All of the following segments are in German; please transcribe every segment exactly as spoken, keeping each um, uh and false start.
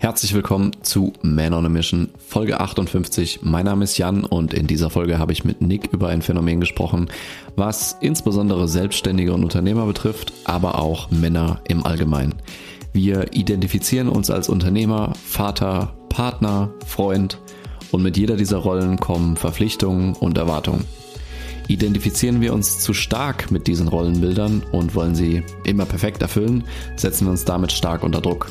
Herzlich willkommen zu Man on a Mission, Folge achtundfünfzig. Mein Name ist Jan und in dieser Folge habe ich mit Nick über ein Phänomen gesprochen, was insbesondere Selbstständige und Unternehmer betrifft, aber auch Männer im Allgemeinen. Wir identifizieren uns als Unternehmer, Vater, Partner, Freund und mit jeder dieser Rollen kommen Verpflichtungen und Erwartungen. Identifizieren wir uns zu stark mit diesen Rollenbildern und wollen sie immer perfekt erfüllen, setzen wir uns damit stark unter Druck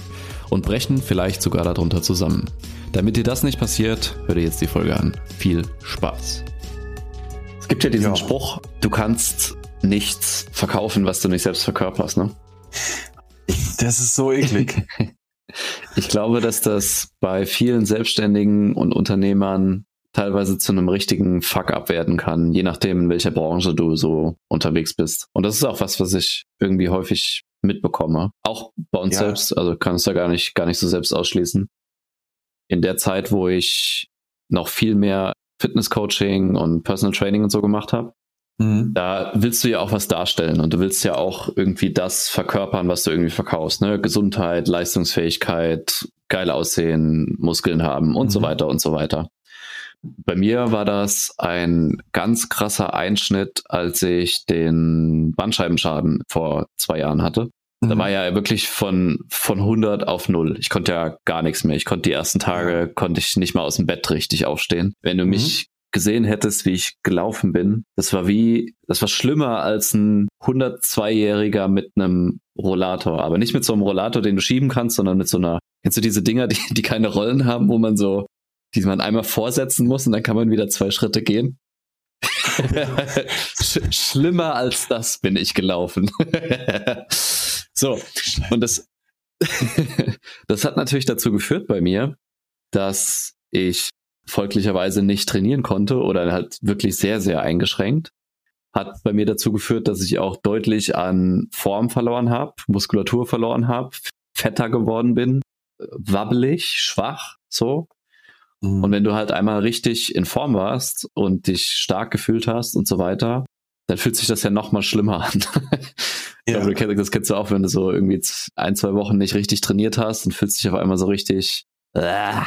und brechen vielleicht sogar darunter zusammen. Damit dir das nicht passiert, hör dir jetzt die Folge an. Viel Spaß. Es gibt ja diesen ja. Spruch, du kannst nichts verkaufen, was du nicht selbst verkörperst, ne? Das ist so eklig. Ich glaube, dass das bei vielen Selbstständigen und Unternehmern teilweise zu einem richtigen Fuck-up werden kann, je nachdem, in welcher Branche du so unterwegs bist. Und das ist auch was, was ich irgendwie häufig mitbekomme. Auch bei uns ja. selbst, also kann es da gar nicht, gar nicht so selbst ausschließen. In der Zeit, wo ich noch viel mehr Fitness-Coaching und Personal Training und so gemacht habe, mhm. da willst du ja auch was darstellen und du willst ja auch irgendwie das verkörpern, was du irgendwie verkaufst, ne? Gesundheit, Leistungsfähigkeit, geil aussehen, Muskeln haben und mhm. so weiter und so weiter. Bei mir war das ein ganz krasser Einschnitt, als ich den Bandscheibenschaden vor zwei Jahren hatte. Mhm. Da war ja wirklich von, von hundert auf null. Ich konnte ja gar nichts mehr. Ich konnte die ersten Tage, konnte ich nicht mal aus dem Bett richtig aufstehen. Wenn du mhm. mich gesehen hättest, wie ich gelaufen bin, das war wie, das war schlimmer als ein hundertzweijähriger mit einem Rollator. Aber nicht mit so einem Rollator, den du schieben kannst, sondern mit so einer, kennst du diese Dinger, die, die keine Rollen haben, wo man so die man einmal vorsetzen muss und dann kann man wieder zwei Schritte gehen. Sch- schlimmer als das bin ich gelaufen. So, und das, das hat natürlich dazu geführt bei mir, dass ich folglicherweise nicht trainieren konnte oder halt wirklich sehr, sehr eingeschränkt. Hat bei mir dazu geführt, dass ich auch deutlich an Form verloren habe, Muskulatur verloren habe, fetter geworden bin, wabbelig, schwach, so. Und wenn du halt einmal richtig in Form warst und dich stark gefühlt hast und so weiter, dann fühlt sich das ja nochmal schlimmer an. Ja. Ich glaube, das kennst du auch, wenn du so irgendwie ein, zwei Wochen nicht richtig trainiert hast und fühlst dich auf einmal so richtig. Äh.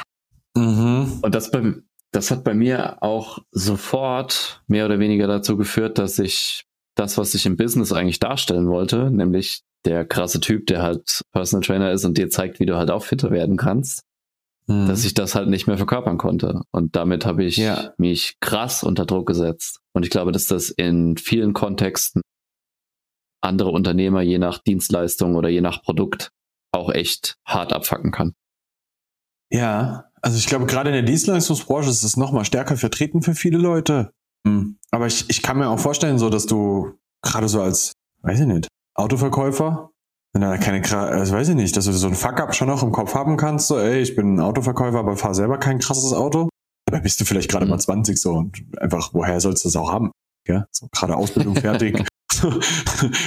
Mhm. Und das, bei, das hat bei mir auch sofort mehr oder weniger dazu geführt, dass ich das, was ich im Business eigentlich darstellen wollte, nämlich der krasse Typ, der halt Personal Trainer ist und dir zeigt, wie du halt auch fitter werden kannst, dass ich das halt nicht mehr verkörpern konnte. Und damit habe ich ja. mich krass unter Druck gesetzt. Und ich glaube, dass das in vielen Kontexten andere Unternehmer, je nach Dienstleistung oder je nach Produkt, auch echt hart abfacken kann. Ja, also ich glaube, gerade in der Dienstleistungsbranche ist es nochmal stärker vertreten für viele Leute. Mhm. Aber ich, ich kann mir auch vorstellen, so dass du gerade so als, weiß ich nicht, Autoverkäufer, wenn da keine, also weiß ich nicht, dass du so einen Fuck-up schon noch im Kopf haben kannst, so, ey, ich bin ein Autoverkäufer, aber fahr selber kein krasses Auto. Dabei bist du vielleicht gerade mhm. mal zwanzig so und einfach, woher sollst du das auch haben? Ja, so gerade Ausbildung fertig,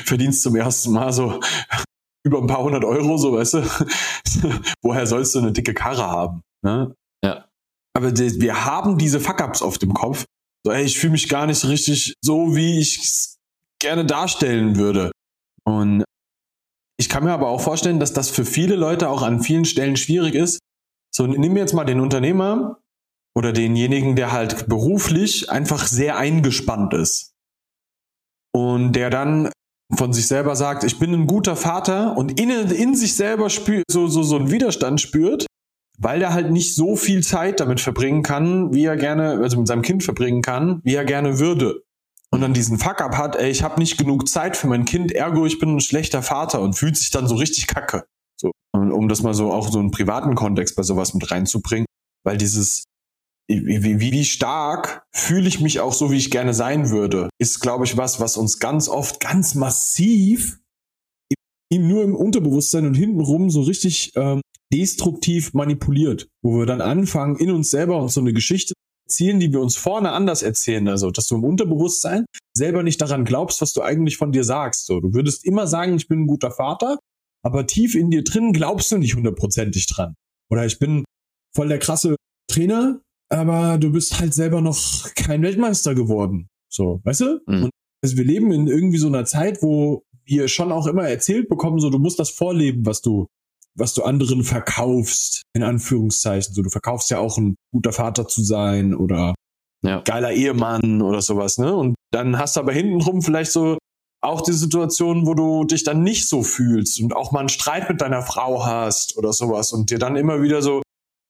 verdienst zum ersten Mal so über ein paar hundert Euro, so, weißt du, woher sollst du eine dicke Karre haben? Ne? Ja. Aber die, wir haben diese Fuck-ups auf dem Kopf, so, ey, ich fühle mich gar nicht richtig so, wie ich es gerne darstellen würde. Und ich kann mir aber auch vorstellen, dass das für viele Leute auch an vielen Stellen schwierig ist. So, nimm jetzt mal den Unternehmer oder denjenigen, der halt beruflich einfach sehr eingespannt ist und der dann von sich selber sagt, ich bin ein guter Vater und in, in sich selber spür, so, so, so einen Widerstand spürt, weil der halt nicht so viel Zeit damit verbringen kann, wie er gerne, also mit seinem Kind verbringen kann, wie er gerne würde. Und dann diesen Fuck-up hat, ey, ich habe nicht genug Zeit für mein Kind, ergo ich bin ein schlechter Vater und fühlt sich dann so richtig kacke. So, um das mal so auch so einen privaten Kontext bei sowas mit reinzubringen, weil dieses, wie, wie, wie stark fühle ich mich auch so, wie ich gerne sein würde, ist, glaube ich, was, was uns ganz oft ganz massiv im, nur im Unterbewusstsein und hintenrum so richtig ähm, destruktiv manipuliert, wo wir dann anfangen, in uns selber und so eine Geschichte Zielen, die wir uns vorne anders erzählen, also dass du im Unterbewusstsein selber nicht daran glaubst, was du eigentlich von dir sagst. So, du würdest immer sagen, ich bin ein guter Vater, aber tief in dir drin glaubst du nicht hundertprozentig dran. Oder ich bin voll der krasse Trainer, aber du bist halt selber noch kein Weltmeister geworden. So, weißt du? Mhm. Und also wir leben in irgendwie so einer Zeit, wo wir schon auch immer erzählt bekommen, so du musst das vorleben, was du was du anderen verkaufst, in Anführungszeichen. So, du verkaufst ja auch, ein guter Vater zu sein oder ja. geiler Ehemann oder sowas, ne? Und dann hast du aber hintenrum vielleicht so auch die Situation, wo du dich dann nicht so fühlst und auch mal einen Streit mit deiner Frau hast oder sowas und dir dann immer wieder so,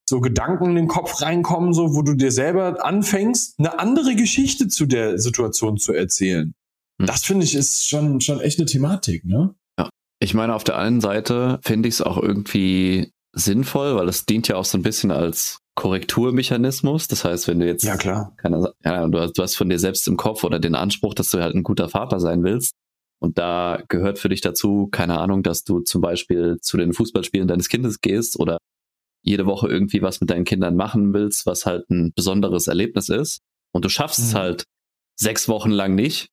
so Gedanken in den Kopf reinkommen, so, wo du dir selber anfängst, eine andere Geschichte zu der Situation zu erzählen. Hm. Das finde ich ist schon, schon echt eine Thematik, ne? Ja. Ich meine, auf der einen Seite finde ich es auch irgendwie sinnvoll, weil es dient ja auch so ein bisschen als Korrekturmechanismus. Das heißt, wenn du jetzt ja, klar. Keine, ja, du, hast, du hast von dir selbst im Kopf oder den Anspruch, dass du halt ein guter Vater sein willst. Und da gehört für dich dazu, keine Ahnung, dass du zum Beispiel zu den Fußballspielen deines Kindes gehst oder jede Woche irgendwie was mit deinen Kindern machen willst, was halt ein besonderes Erlebnis ist. Und du schaffst mhm. es halt sechs Wochen lang nicht.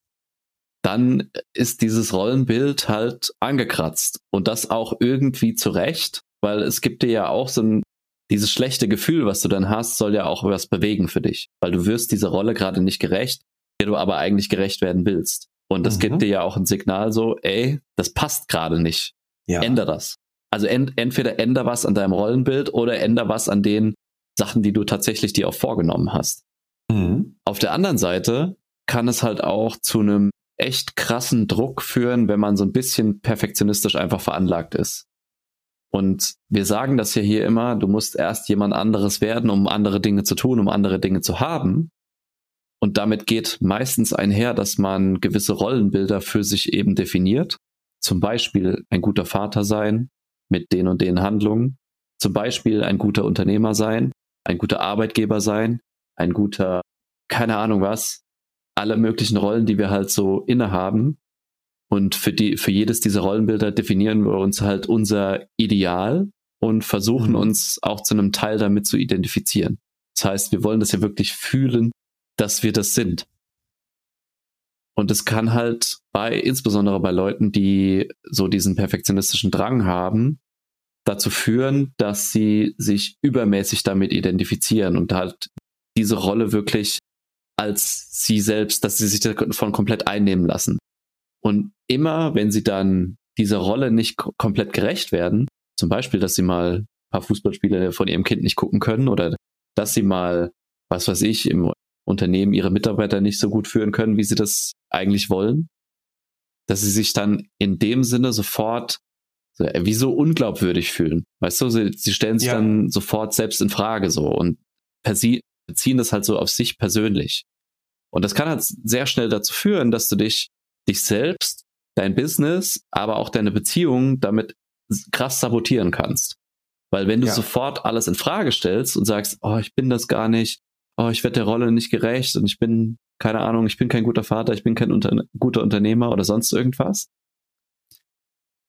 Dann ist dieses Rollenbild halt angekratzt. Und das auch irgendwie zurecht, weil es gibt dir ja auch so ein, dieses schlechte Gefühl, was du dann hast, soll ja auch was bewegen für dich, weil du wirst dieser Rolle gerade nicht gerecht, der du aber eigentlich gerecht werden willst. Und das mhm. gibt dir ja auch ein Signal so, ey, das passt gerade nicht. Ja. Änder das. Also ent- entweder änder was an deinem Rollenbild oder änder was an den Sachen, die du tatsächlich dir auch vorgenommen hast. Mhm. Auf der anderen Seite kann es halt auch zu einem echt krassen Druck führen, wenn man so ein bisschen perfektionistisch einfach veranlagt ist. Und wir sagen das ja hier immer, du musst erst jemand anderes werden, um andere Dinge zu tun, um andere Dinge zu haben. Und damit geht meistens einher, dass man gewisse Rollenbilder für sich eben definiert. Zum Beispiel ein guter Vater sein mit den und den Handlungen. Zum Beispiel ein guter Unternehmer sein, ein guter Arbeitgeber sein, ein guter, keine Ahnung was, alle möglichen Rollen, die wir halt so innehaben. Und für die, für jedes dieser Rollenbilder definieren wir uns halt unser Ideal und versuchen uns auch zu einem Teil damit zu identifizieren. Das heißt, wir wollen das ja wirklich fühlen, dass wir das sind. Und es kann halt bei, insbesondere bei Leuten, die so diesen perfektionistischen Drang haben, dazu führen, dass sie sich übermäßig damit identifizieren und halt diese Rolle wirklich als sie selbst, dass sie sich davon komplett einnehmen lassen. Und immer, wenn sie dann dieser Rolle nicht k- komplett gerecht werden, zum Beispiel, dass sie mal ein paar Fußballspiele von ihrem Kind nicht gucken können oder dass sie mal, was weiß ich, im Unternehmen ihre Mitarbeiter nicht so gut führen können, wie sie das eigentlich wollen, dass sie sich dann in dem Sinne sofort so, wie so unglaubwürdig fühlen. Weißt du, sie, sie stellen sich ja. dann sofort selbst in Frage so und persi- beziehen das halt so auf sich persönlich. Und das kann halt sehr schnell dazu führen, dass du dich dich selbst, dein Business, aber auch deine Beziehungen damit krass sabotieren kannst. Weil wenn du ja. sofort alles in Frage stellst und sagst, oh, ich bin das gar nicht, oh, ich werde der Rolle nicht gerecht und ich bin, keine Ahnung, ich bin kein guter Vater, ich bin kein unter- guter Unternehmer oder sonst irgendwas,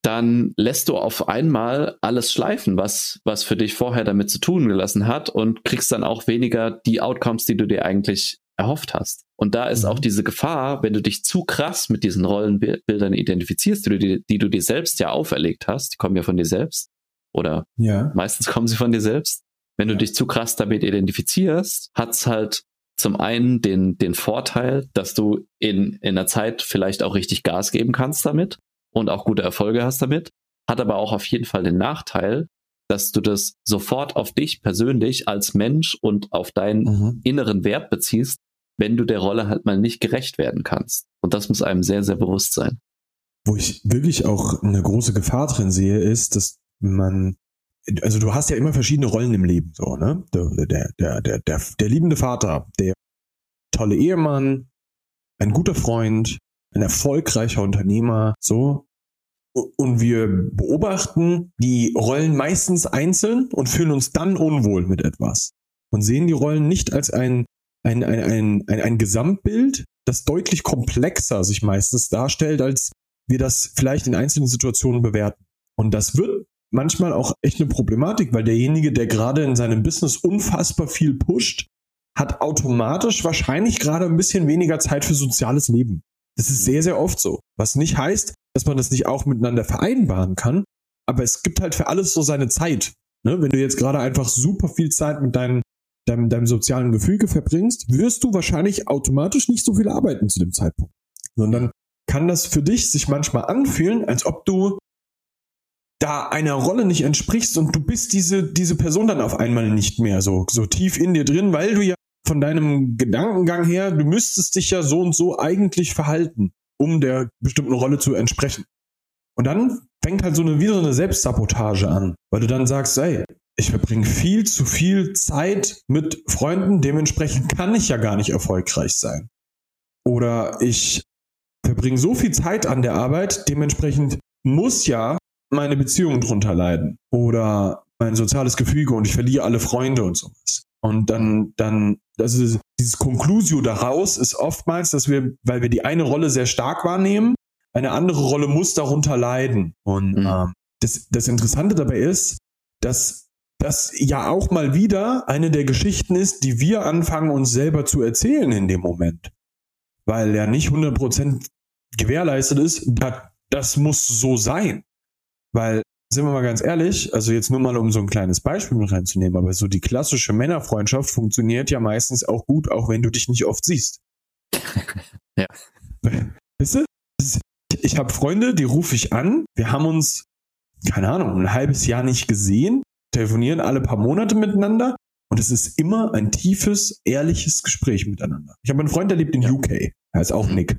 dann lässt du auf einmal alles schleifen, was, was für dich vorher damit zu tun gelassen hat und kriegst dann auch weniger die Outcomes, die du dir eigentlich erhofft hast. Und da ist auch diese Gefahr, wenn du dich zu krass mit diesen Rollenbildern identifizierst, die du dir, die du dir selbst ja auferlegt hast, die kommen ja von dir selbst oder ja. meistens kommen sie von dir selbst. Wenn du ja. dich zu krass damit identifizierst, hat es halt zum einen den, den Vorteil, dass du in, in der Zeit vielleicht auch richtig Gas geben kannst damit und auch gute Erfolge hast damit, hat aber auch auf jeden Fall den Nachteil, dass du das sofort auf dich persönlich als Mensch und auf deinen mhm. inneren Wert beziehst, wenn du der Rolle halt mal nicht gerecht werden kannst. Und das muss einem sehr, sehr bewusst sein. Wo ich wirklich auch eine große Gefahr drin sehe, ist, dass man, also du hast ja immer verschiedene Rollen im Leben, so, ne? Der, der, der, der, der, der liebende Vater, der tolle Ehemann, ein guter Freund, ein erfolgreicher Unternehmer, so. Und wir beobachten die Rollen meistens einzeln und fühlen uns dann unwohl mit etwas. Und sehen die Rollen nicht als ein Ein, ein, ein, ein, ein Gesamtbild, das deutlich komplexer sich meistens darstellt, als wir das vielleicht in einzelnen Situationen bewerten. Und das wird manchmal auch echt eine Problematik, weil derjenige, der gerade in seinem Business unfassbar viel pusht, hat automatisch wahrscheinlich gerade ein bisschen weniger Zeit für soziales Leben. Das ist sehr, sehr oft so. Was nicht heißt, dass man das nicht auch miteinander vereinbaren kann, aber es gibt halt für alles so seine Zeit. Ne? Wenn du jetzt gerade einfach super viel Zeit mit deinen Deinem, deinem sozialen Gefüge verbringst, wirst du wahrscheinlich automatisch nicht so viel arbeiten zu dem Zeitpunkt. Sondern kann das für dich sich manchmal anfühlen, als ob du da einer Rolle nicht entsprichst und du bist diese, diese Person dann auf einmal nicht mehr so, so tief in dir drin, weil du ja von deinem Gedankengang her, du müsstest dich ja so und so eigentlich verhalten, um der bestimmten Rolle zu entsprechen. Und dann fängt halt so eine, wieder so eine Selbstsabotage an, weil du dann sagst, ey, ich verbringe viel zu viel Zeit mit Freunden, dementsprechend kann ich ja gar nicht erfolgreich sein. Oder ich verbringe so viel Zeit an der Arbeit, dementsprechend muss ja meine Beziehung drunter leiden oder mein soziales Gefüge und ich verliere alle Freunde und sowas. Und dann, dann, also dieses Conclusio daraus ist oftmals, dass wir, weil wir die eine Rolle sehr stark wahrnehmen, eine andere Rolle muss darunter leiden. Und mhm. ähm, das, das Interessante dabei ist, dass das ja auch mal wieder eine der Geschichten ist, die wir anfangen, uns selber zu erzählen in dem Moment. Weil ja nicht hundert Prozent gewährleistet ist, da, das muss so sein. Weil, sind wir mal ganz ehrlich, also jetzt nur mal, um so ein kleines Beispiel mit reinzunehmen, aber so die klassische Männerfreundschaft funktioniert ja meistens auch gut, auch wenn du dich nicht oft siehst. Ja. Weißt du? Ich habe Freunde, die rufe ich an, wir haben uns, keine Ahnung, ein halbes Jahr nicht gesehen, telefonieren alle paar Monate miteinander und es ist immer ein tiefes, ehrliches Gespräch miteinander. Ich habe einen Freund, der lebt in ja. U K, er ist auch Nick.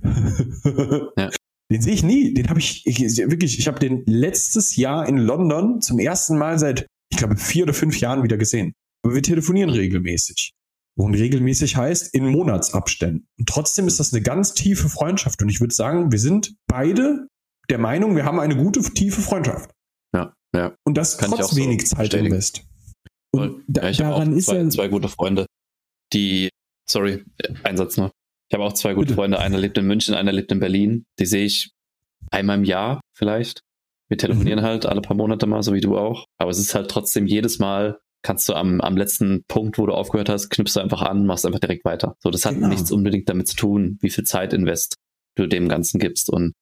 Ja. Den sehe ich nie, den habe ich, ich wirklich, ich habe den letztes Jahr in London zum ersten Mal seit, ich glaube, vier oder fünf Jahren wieder gesehen. Aber wir telefonieren regelmäßig. Und regelmäßig heißt in Monatsabständen. Und trotzdem ist das eine ganz tiefe Freundschaft. Und ich würde sagen, wir sind beide der Meinung, wir haben eine gute, tiefe Freundschaft. Ja, ja. Und das kann trotz wenig so Zeit invest. Und da, ja, ich daran habe auch ist zwei, ja zwei gute Freunde, die, sorry, ein Satz noch. Ich habe auch zwei gute Bitte. Freunde, einer lebt in München, einer lebt in Berlin. Die sehe ich einmal im Jahr vielleicht. Wir telefonieren mhm. halt alle paar Monate mal, so wie du auch. Aber es ist halt trotzdem jedes Mal, kannst du am, am letzten Punkt, wo du aufgehört hast, knippst du einfach an, machst einfach direkt weiter. So, das hat genau. nichts unbedingt damit zu tun, wie viel Zeit invest du dem Ganzen gibst. Und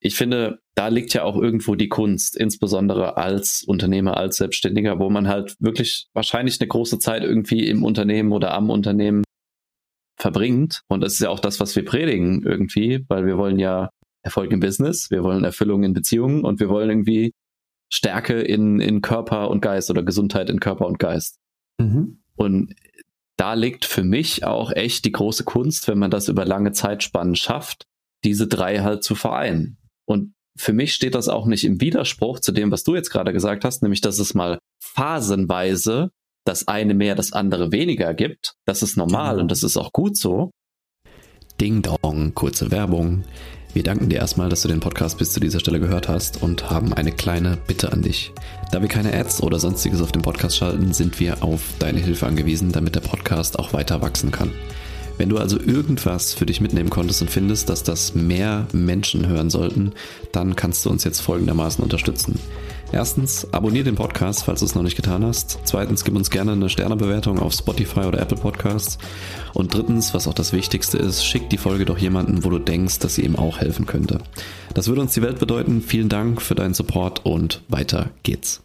ich finde, da liegt ja auch irgendwo die Kunst, insbesondere als Unternehmer, als Selbstständiger, wo man halt wirklich wahrscheinlich eine große Zeit irgendwie im Unternehmen oder am Unternehmen verbringt. Und das ist ja auch das, was wir predigen irgendwie, weil wir wollen ja Erfolg im Business, wir wollen Erfüllung in Beziehungen und wir wollen irgendwie Stärke in, in Körper und Geist oder Gesundheit in Körper und Geist. Mhm. Und da liegt für mich auch echt die große Kunst, wenn man das über lange Zeitspannen schafft, diese drei halt zu vereinen. Und für mich steht das auch nicht im Widerspruch zu dem, was du jetzt gerade gesagt hast, nämlich, dass es mal phasenweise das eine mehr, das andere weniger gibt. Das ist normal und das ist auch gut so. Ding Dong, kurze Werbung. Wir danken dir erstmal, dass du den Podcast bis zu dieser Stelle gehört hast und haben eine kleine Bitte an dich. Da wir keine Ads oder sonstiges auf den Podcast schalten, sind wir auf deine Hilfe angewiesen, damit der Podcast auch weiter wachsen kann. Wenn du also irgendwas für dich mitnehmen konntest und findest, dass das mehr Menschen hören sollten, dann kannst du uns jetzt folgendermaßen unterstützen. Erstens, abonniere den Podcast, falls du es noch nicht getan hast. Zweitens, gib uns gerne eine Sternebewertung auf Spotify oder Apple Podcasts. Und drittens, was auch das Wichtigste ist, schick die Folge doch jemanden, wo du denkst, dass sie ihm auch helfen könnte. Das würde uns die Welt bedeuten. Vielen Dank für deinen Support und weiter geht's.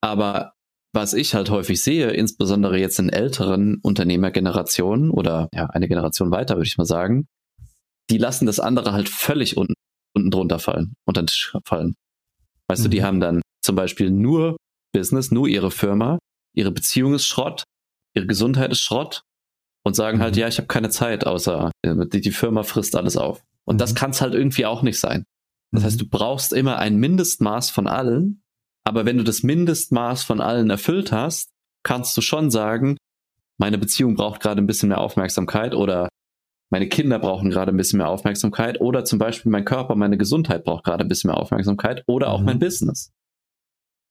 Aber was ich halt häufig sehe, insbesondere jetzt in älteren Unternehmergenerationen oder ja, eine Generation weiter, würde ich mal sagen, die lassen das andere halt völlig unten, unten drunter fallen, unter den Tisch fallen. Weißt mhm. du, die haben dann zum Beispiel nur Business, nur ihre Firma, ihre Beziehung ist Schrott, ihre Gesundheit ist Schrott und sagen mhm. halt, ja, ich habe keine Zeit, außer die, die Firma frisst alles auf. Und mhm. das kann es halt irgendwie auch nicht sein. Das mhm. heißt, du brauchst immer ein Mindestmaß von allen. Aber wenn du das Mindestmaß von allen erfüllt hast, kannst du schon sagen, meine Beziehung braucht gerade ein bisschen mehr Aufmerksamkeit oder meine Kinder brauchen gerade ein bisschen mehr Aufmerksamkeit oder zum Beispiel mein Körper, meine Gesundheit braucht gerade ein bisschen mehr Aufmerksamkeit oder auch mhm. mein Business.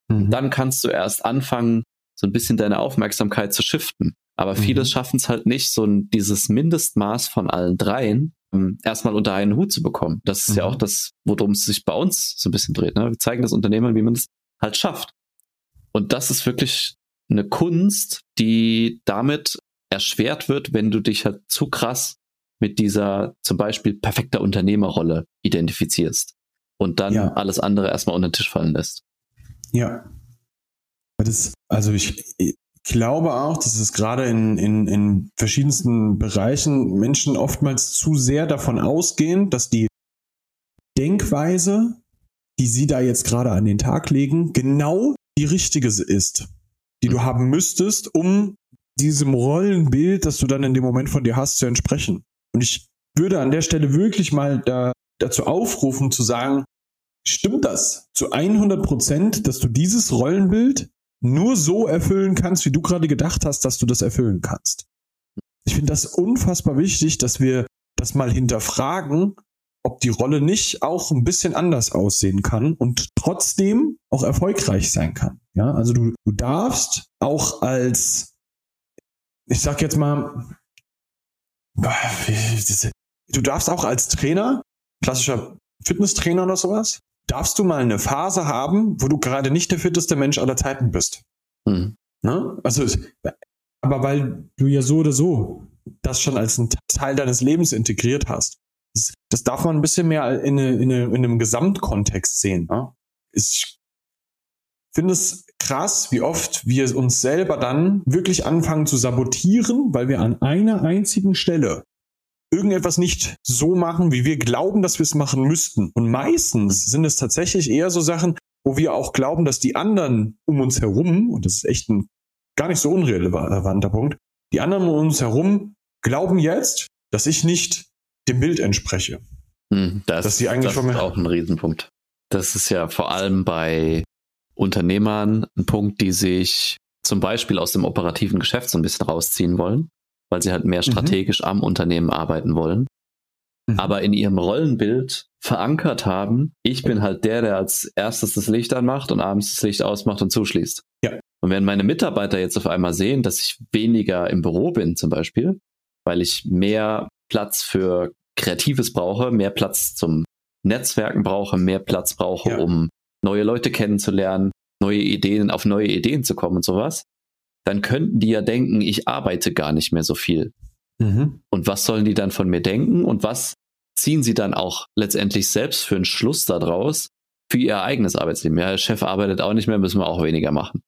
Mhm. Dann kannst du erst anfangen, so ein bisschen deine Aufmerksamkeit zu shiften. Aber mhm. viele schaffen es halt nicht, so ein, dieses Mindestmaß von allen dreien erstmal unter einen Hut zu bekommen. Das ist mhm. ja auch das, worum es sich bei uns so ein bisschen dreht. Ne? Wir zeigen das Unternehmern, wie man das halt schafft. Und das ist wirklich eine Kunst, die damit erschwert wird, wenn du dich halt zu krass mit dieser zum Beispiel perfekter Unternehmerrolle identifizierst und dann ja. alles andere erstmal unter den Tisch fallen lässt. Ja. Das, also ich, ich glaube auch, dass es gerade in, in, in verschiedensten Bereichen Menschen oftmals zu sehr davon ausgehen, dass die Denkweise die sie da jetzt gerade an den Tag legen, genau die richtige ist, die du haben müsstest, um diesem Rollenbild, das du dann in dem Moment von dir hast, zu entsprechen. Und ich würde an der Stelle wirklich mal da, dazu aufrufen, zu sagen, stimmt das zu hundert Prozent, dass du dieses Rollenbild nur so erfüllen kannst, wie du gerade gedacht hast, dass du das erfüllen kannst? Ich finde das unfassbar wichtig, dass wir das mal hinterfragen, ob die Rolle nicht auch ein bisschen anders aussehen kann und trotzdem auch erfolgreich sein kann. Ja, also du, du darfst auch als, ich sag jetzt mal, du darfst auch als Trainer, klassischer Fitnesstrainer oder sowas, darfst du mal eine Phase haben, wo du gerade nicht der fitteste Mensch aller Zeiten bist. Hm. Ne? Also, aber weil du ja so oder so das schon als einen Teil deines Lebens integriert hast. Das, das darf man ein bisschen mehr in, eine, in, eine, in einem Gesamtkontext sehen. Ne? Ich finde es krass, wie oft wir uns selber dann wirklich anfangen zu sabotieren, weil wir an einer einzigen Stelle irgendetwas nicht so machen, wie wir glauben, dass wir es machen müssten. Und meistens sind es tatsächlich eher so Sachen, wo wir auch glauben, dass die anderen um uns herum, und das ist echt ein gar nicht so unrelevanter Punkt, die anderen um uns herum glauben jetzt, dass ich nicht dem Bild entspreche. Hm, das dass die eigentlich das ist auch ein Riesenpunkt. Das ist ja vor allem bei Unternehmern ein Punkt, die sich zum Beispiel aus dem operativen Geschäft so ein bisschen rausziehen wollen, weil sie halt mehr strategisch mhm. am Unternehmen arbeiten wollen, mhm. aber in ihrem Rollenbild verankert haben, ich bin halt der, der als erstes das Licht anmacht und abends das Licht ausmacht und zuschließt. Ja. Und wenn meine Mitarbeiter jetzt auf einmal sehen, dass ich weniger im Büro bin zum Beispiel, weil ich mehr Platz für Kreatives brauche, mehr Platz zum Netzwerken brauche, mehr Platz brauche, ja. um neue Leute kennenzulernen, neue Ideen, auf neue Ideen zu kommen und sowas, dann könnten die ja denken, ich arbeite gar nicht mehr so viel. Mhm. Und was sollen die dann von mir denken? Und was ziehen sie dann auch letztendlich selbst für einen Schluss daraus für ihr eigenes Arbeitsleben? Ja, der Chef arbeitet auch nicht mehr, müssen wir auch weniger machen.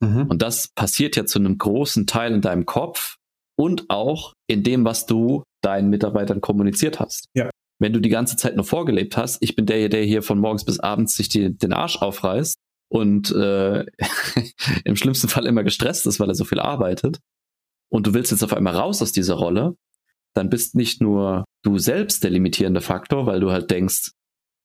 Mhm. Und das passiert ja zu einem großen Teil in deinem Kopf und auch in dem, was du deinen Mitarbeitern kommuniziert hast. Ja. Wenn du die ganze Zeit nur vorgelebt hast, ich bin der, der hier von morgens bis abends sich die, den Arsch aufreißt, und äh, im schlimmsten Fall immer gestresst ist, weil er so viel arbeitet, und du willst jetzt auf einmal raus aus dieser Rolle, dann bist nicht nur du selbst der limitierende Faktor, weil du halt denkst,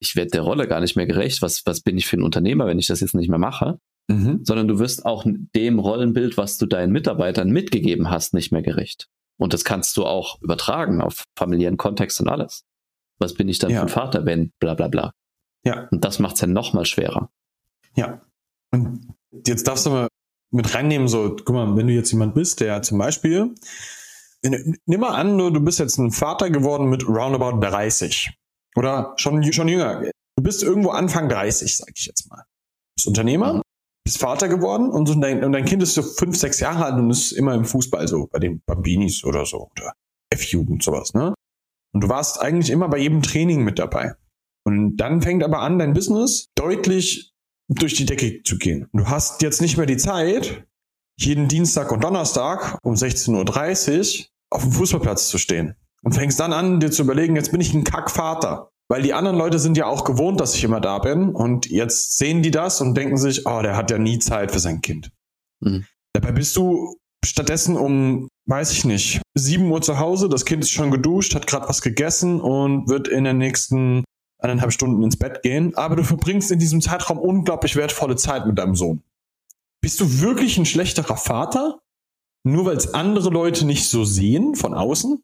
ich werde der Rolle gar nicht mehr gerecht, was, was bin ich für ein Unternehmer, wenn ich das jetzt nicht mehr mache, mhm. sondern du wirst auch dem Rollenbild, was du deinen Mitarbeitern mitgegeben hast, nicht mehr gerecht. Und das kannst du auch übertragen auf familiären Kontext und alles. Was bin ich dann ja. für ein Vater, wenn bla bla bla. Ja. Und das macht es ja nochmal schwerer. Ja, und jetzt darfst du mal mit reinnehmen, so, guck mal, wenn du jetzt jemand bist, der zum Beispiel, nimm mal an, du bist jetzt ein Vater geworden mit roundabout dreißig oder schon, schon jünger. Du bist irgendwo Anfang dreißig, sag ich jetzt mal. Du bist Unternehmer, bist Vater geworden und, so, und, dein, und dein Kind ist so fünf, sechs Jahre alt und ist immer im Fußball, so bei den Bambinis oder so oder F-Jugend, sowas, ne? Und du warst eigentlich immer bei jedem Training mit dabei. Und dann fängt aber an, dein Business deutlich durch die Decke zu gehen. Du hast jetzt nicht mehr die Zeit, jeden Dienstag und Donnerstag um sechzehn Uhr dreißig auf dem Fußballplatz zu stehen. Und fängst dann an, dir zu überlegen, jetzt bin ich ein Kackvater. Weil die anderen Leute sind ja auch gewohnt, dass ich immer da bin. Und jetzt sehen die das und denken sich, oh, der hat ja nie Zeit für sein Kind. Mhm. Dabei bist du stattdessen um, weiß ich nicht, sieben Uhr zu Hause. Das Kind ist schon geduscht, hat gerade was gegessen und wird in der nächsten eineinhalb Stunden ins Bett gehen, aber du verbringst in diesem Zeitraum unglaublich wertvolle Zeit mit deinem Sohn. Bist du wirklich ein schlechterer Vater? Nur weil es andere Leute nicht so sehen von außen?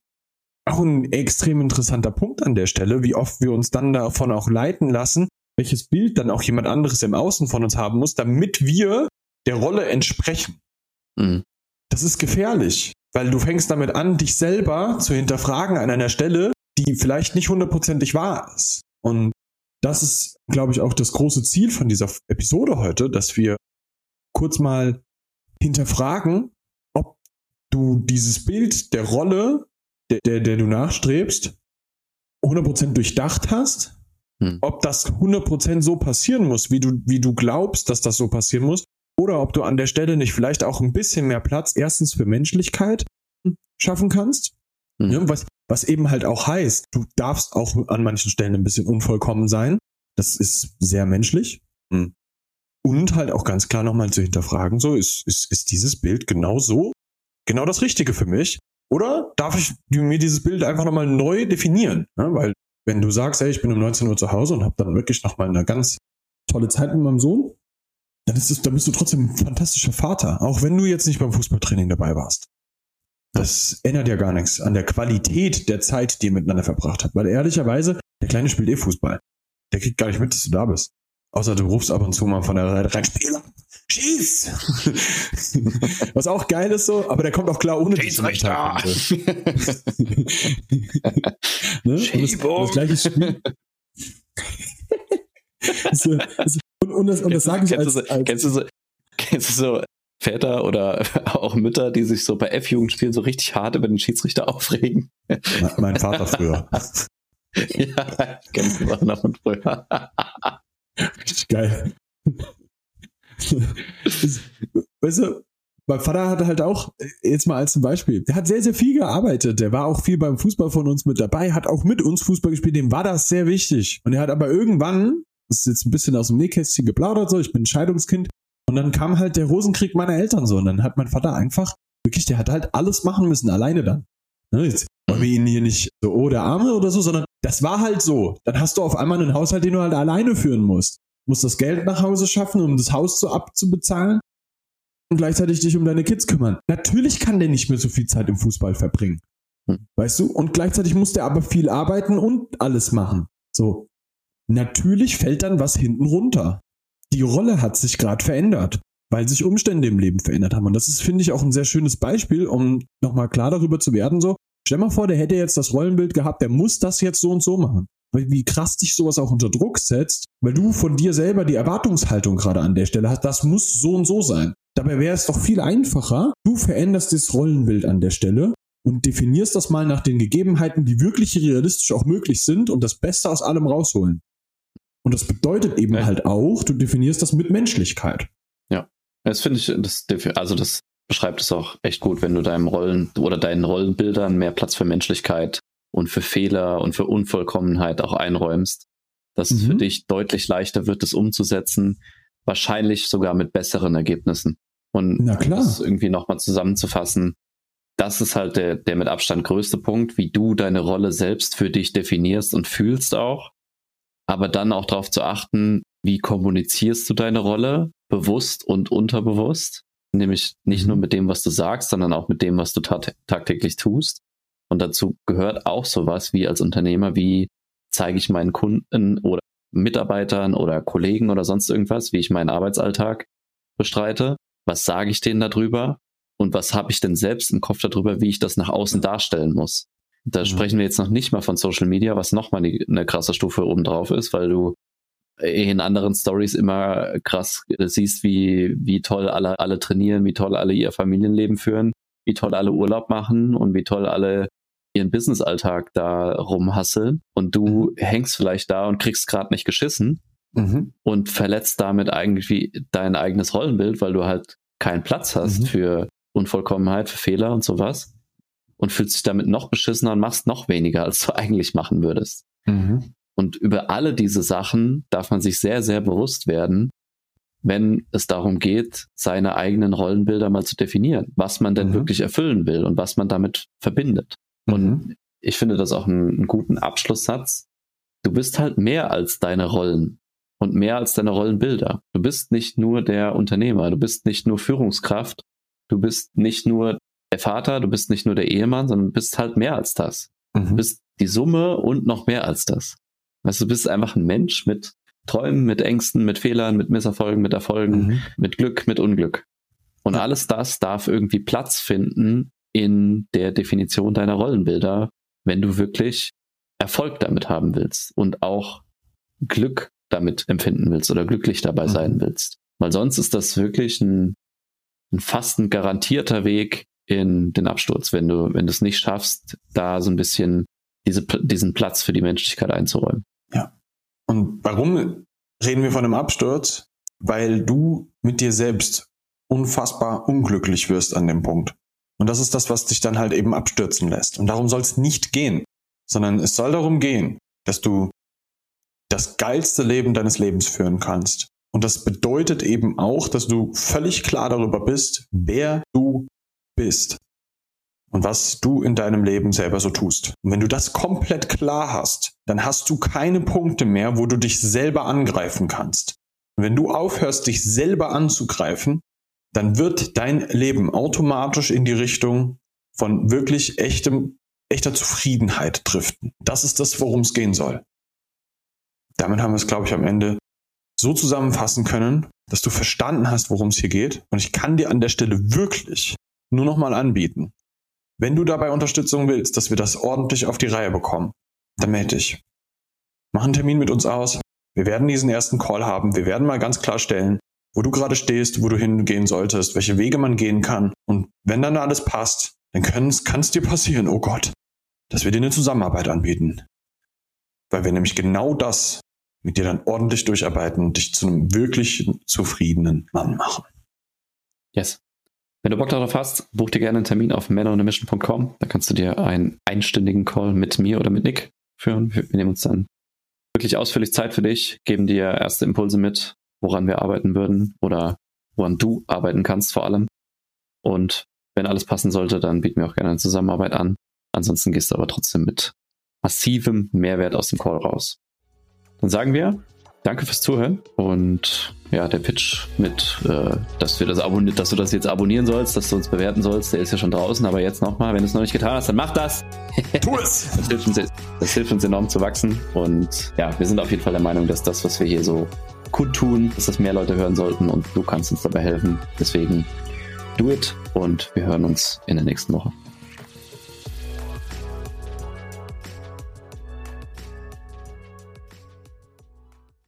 Auch ein extrem interessanter Punkt an der Stelle, wie oft wir uns dann davon auch leiten lassen, welches Bild dann auch jemand anderes im Außen von uns haben muss, damit wir der Rolle entsprechen. Mhm. Das ist gefährlich, weil du fängst damit an, dich selber zu hinterfragen an einer Stelle, die vielleicht nicht hundertprozentig wahr ist. Und das ist, glaube ich, auch das große Ziel von dieser Episode heute, dass wir kurz mal hinterfragen, ob du dieses Bild der Rolle, der, der, der du nachstrebst, hundert Prozent durchdacht hast, hm. ob das hundert Prozent so passieren muss, wie du, wie du glaubst, dass das so passieren muss, oder ob du an der Stelle nicht vielleicht auch ein bisschen mehr Platz erstens für Menschlichkeit schaffen kannst, hm. ja, was Was eben halt auch heißt, du darfst auch an manchen Stellen ein bisschen unvollkommen sein, Das ist sehr menschlich. Mhm. Und halt auch ganz klar nochmal zu hinterfragen, so ist, ist, ist dieses Bild genau so, genau das Richtige für mich? Oder darf ich mir dieses Bild einfach nochmal neu definieren? Ja, weil wenn du sagst, ey, ich bin um neunzehn Uhr zu Hause und habe dann wirklich nochmal eine ganz tolle Zeit mit meinem Sohn, dann, ist das, dann bist du trotzdem ein fantastischer Vater, auch wenn du jetzt nicht beim Fußballtraining dabei warst. Das ändert ja gar nichts an der Qualität der Zeit, die ihr miteinander verbracht habt. Weil ehrlicherweise, der Kleine spielt eh Fußball. Der kriegt gar nicht mit, dass du da bist. Außer du rufst ab und zu mal von der Seite rein, Spieler, schieß! Was auch geil ist so, aber der kommt auch klar ohne dich. Ne? Schieß das gleiche Spiel. und, und das, und das sagen sie als, als... Kennst du so... Kennst du so Väter oder auch Mütter, die sich so bei F-Jugendspielen so richtig hart über den Schiedsrichter aufregen. Mein Vater früher. Ja, ich kenne die Sachen noch von früher. Richtig geil. Weißt du, mein Vater hatte halt auch, jetzt mal als Beispiel, der hat sehr, sehr viel gearbeitet. Der war auch viel beim Fußball von uns mit dabei, hat auch mit uns Fußball gespielt. Dem war das sehr wichtig. Und er hat aber irgendwann, das ist jetzt ein bisschen aus dem Nähkästchen geplaudert, so, ich bin ein Scheidungskind, und dann kam halt der Rosenkrieg meiner Eltern so. Und dann hat mein Vater einfach, wirklich, der hat halt alles machen müssen, alleine dann. Jetzt wollen wir ihn hier nicht so, oh, der Arme oder so, sondern das war halt so. Dann hast du auf einmal einen Haushalt, den du halt alleine führen musst. Du musst das Geld nach Hause schaffen, um das Haus so abzubezahlen und gleichzeitig dich um deine Kids kümmern. Natürlich kann der nicht mehr so viel Zeit im Fußball verbringen. Weißt du? Und gleichzeitig muss der aber viel arbeiten und alles machen. So. Natürlich fällt dann was hinten runter. Die Rolle hat sich gerade verändert, weil sich Umstände im Leben verändert haben. Und das ist, finde ich, auch ein sehr schönes Beispiel, um nochmal klar darüber zu werden. So, stell mal vor, der hätte jetzt das Rollenbild gehabt, der muss das jetzt so und so machen. Wie krass dich sowas auch unter Druck setzt, weil du von dir selber die Erwartungshaltung gerade an der Stelle hast, das muss so und so sein. Dabei wäre es doch viel einfacher, du veränderst das Rollenbild an der Stelle und definierst das mal nach den Gegebenheiten, die wirklich realistisch auch möglich sind und das Beste aus allem rausholen. Und das bedeutet eben ja. halt auch, du definierst das mit Menschlichkeit. Ja, das finde ich, das, also das beschreibt es auch echt gut, wenn du deinem Rollen oder deinen Rollenbildern mehr Platz für Menschlichkeit und für Fehler und für Unvollkommenheit auch einräumst, dass mhm. es für dich deutlich leichter wird, das umzusetzen, wahrscheinlich sogar mit besseren Ergebnissen. Und Na klar. das irgendwie nochmal zusammenzufassen, das ist halt der, der mit Abstand größte Punkt, wie du deine Rolle selbst für dich definierst und fühlst auch. Aber dann auch darauf zu achten, wie kommunizierst du deine Rolle, bewusst und unterbewusst, nämlich nicht nur mit dem, was du sagst, sondern auch mit dem, was du tat- tagtäglich tust. Und dazu gehört auch sowas wie als Unternehmer, wie zeige ich meinen Kunden oder Mitarbeitern oder Kollegen oder sonst irgendwas, wie ich meinen Arbeitsalltag bestreite, was sage ich denen darüber und was habe ich denn selbst im Kopf darüber, wie ich das nach außen darstellen muss. Da mhm. sprechen wir jetzt noch nicht mal von Social Media, was nochmal eine krasse Stufe obendrauf ist, weil du in anderen Stories immer krass siehst, wie, wie toll alle, alle trainieren, wie toll alle ihr Familienleben führen, wie toll alle Urlaub machen und wie toll alle ihren Businessalltag da rumhasseln. Und du hängst vielleicht da und kriegst gerade nicht geschissen mhm. und verletzt damit eigentlich dein eigenes Rollenbild, weil du halt keinen Platz hast mhm. für Unvollkommenheit, für Fehler und sowas. Und fühlst dich damit noch beschissener und machst noch weniger, als du eigentlich machen würdest. Mhm. Und über alle diese Sachen darf man sich sehr, sehr bewusst werden, wenn es darum geht, seine eigenen Rollenbilder mal zu definieren, was man denn mhm. wirklich erfüllen will und was man damit verbindet. Mhm. Und ich finde das auch einen, einen guten Abschlusssatz. Du bist halt mehr als deine Rollen und mehr als deine Rollenbilder. Du bist nicht nur der Unternehmer, du bist nicht nur Führungskraft, du bist nicht nur der Vater, du bist nicht nur der Ehemann, sondern du bist halt mehr als das. Mhm. Du bist die Summe und noch mehr als das. Also du bist einfach ein Mensch mit Träumen, mit Ängsten, mit Fehlern, mit Misserfolgen, mit Erfolgen, mhm. mit Glück, mit Unglück. Und ja. alles das darf irgendwie Platz finden in der Definition deiner Rollenbilder, wenn du wirklich Erfolg damit haben willst und auch Glück damit empfinden willst oder glücklich dabei mhm. sein willst. Weil sonst ist das wirklich ein, ein fast ein garantierter Weg in den Absturz, wenn du, wenn du es nicht schaffst, da so ein bisschen diese, diesen Platz für die Menschlichkeit einzuräumen. Ja. Und warum reden wir von einem Absturz? Weil du mit dir selbst unfassbar unglücklich wirst an dem Punkt. Und das ist das, was dich dann halt eben abstürzen lässt. Und darum soll es nicht gehen, sondern es soll darum gehen, dass du das geilste Leben deines Lebens führen kannst. Und das bedeutet eben auch, dass du völlig klar darüber bist, wer du bist und was du in deinem Leben selber so tust. Und wenn du das komplett klar hast, dann hast du keine Punkte mehr, wo du dich selber angreifen kannst. Und wenn du aufhörst, dich selber anzugreifen, dann wird dein Leben automatisch in die Richtung von wirklich echtem, echter Zufriedenheit driften. Das ist das, worum es gehen soll. Damit haben wir es, glaube ich, am Ende so zusammenfassen können, dass du verstanden hast, worum es hier geht. Und ich kann dir an der Stelle wirklich nur nochmal anbieten, wenn du dabei Unterstützung willst, dass wir das ordentlich auf die Reihe bekommen, dann melde dich. Mach einen Termin mit uns aus. Wir werden diesen ersten Call haben. Wir werden mal ganz klar stellen, wo du gerade stehst, wo du hingehen solltest, welche Wege man gehen kann. Und wenn dann alles passt, dann kann es dir passieren, oh Gott, dass wir dir eine Zusammenarbeit anbieten. Weil wir nämlich genau das mit dir dann ordentlich durcharbeiten und dich zu einem wirklich zufriedenen Mann machen. Yes. Wenn du Bock darauf hast, buch dir gerne einen Termin auf men on a mission punkt com. Da kannst du dir einen einstündigen Call mit mir oder mit Nick führen. Wir nehmen uns dann wirklich ausführlich Zeit für dich, geben dir erste Impulse mit, woran wir arbeiten würden oder woran du arbeiten kannst vor allem. Und wenn alles passen sollte, dann bieten wir auch gerne eine Zusammenarbeit an. Ansonsten gehst du aber trotzdem mit massivem Mehrwert aus dem Call raus. Dann sagen wir, danke fürs Zuhören und ja, der Pitch mit, äh, dass wir das abonnieren, dass du das jetzt abonnieren sollst, dass du uns bewerten sollst, der ist ja schon draußen, aber jetzt nochmal, wenn du es noch nicht getan hast, dann mach das! Tu es! Das hilft uns, das hilft uns enorm zu wachsen und ja, wir sind auf jeden Fall der Meinung, dass das, was wir hier so gut tun, dass das mehr Leute hören sollten und du kannst uns dabei helfen. Deswegen do it und wir hören uns in der nächsten Woche.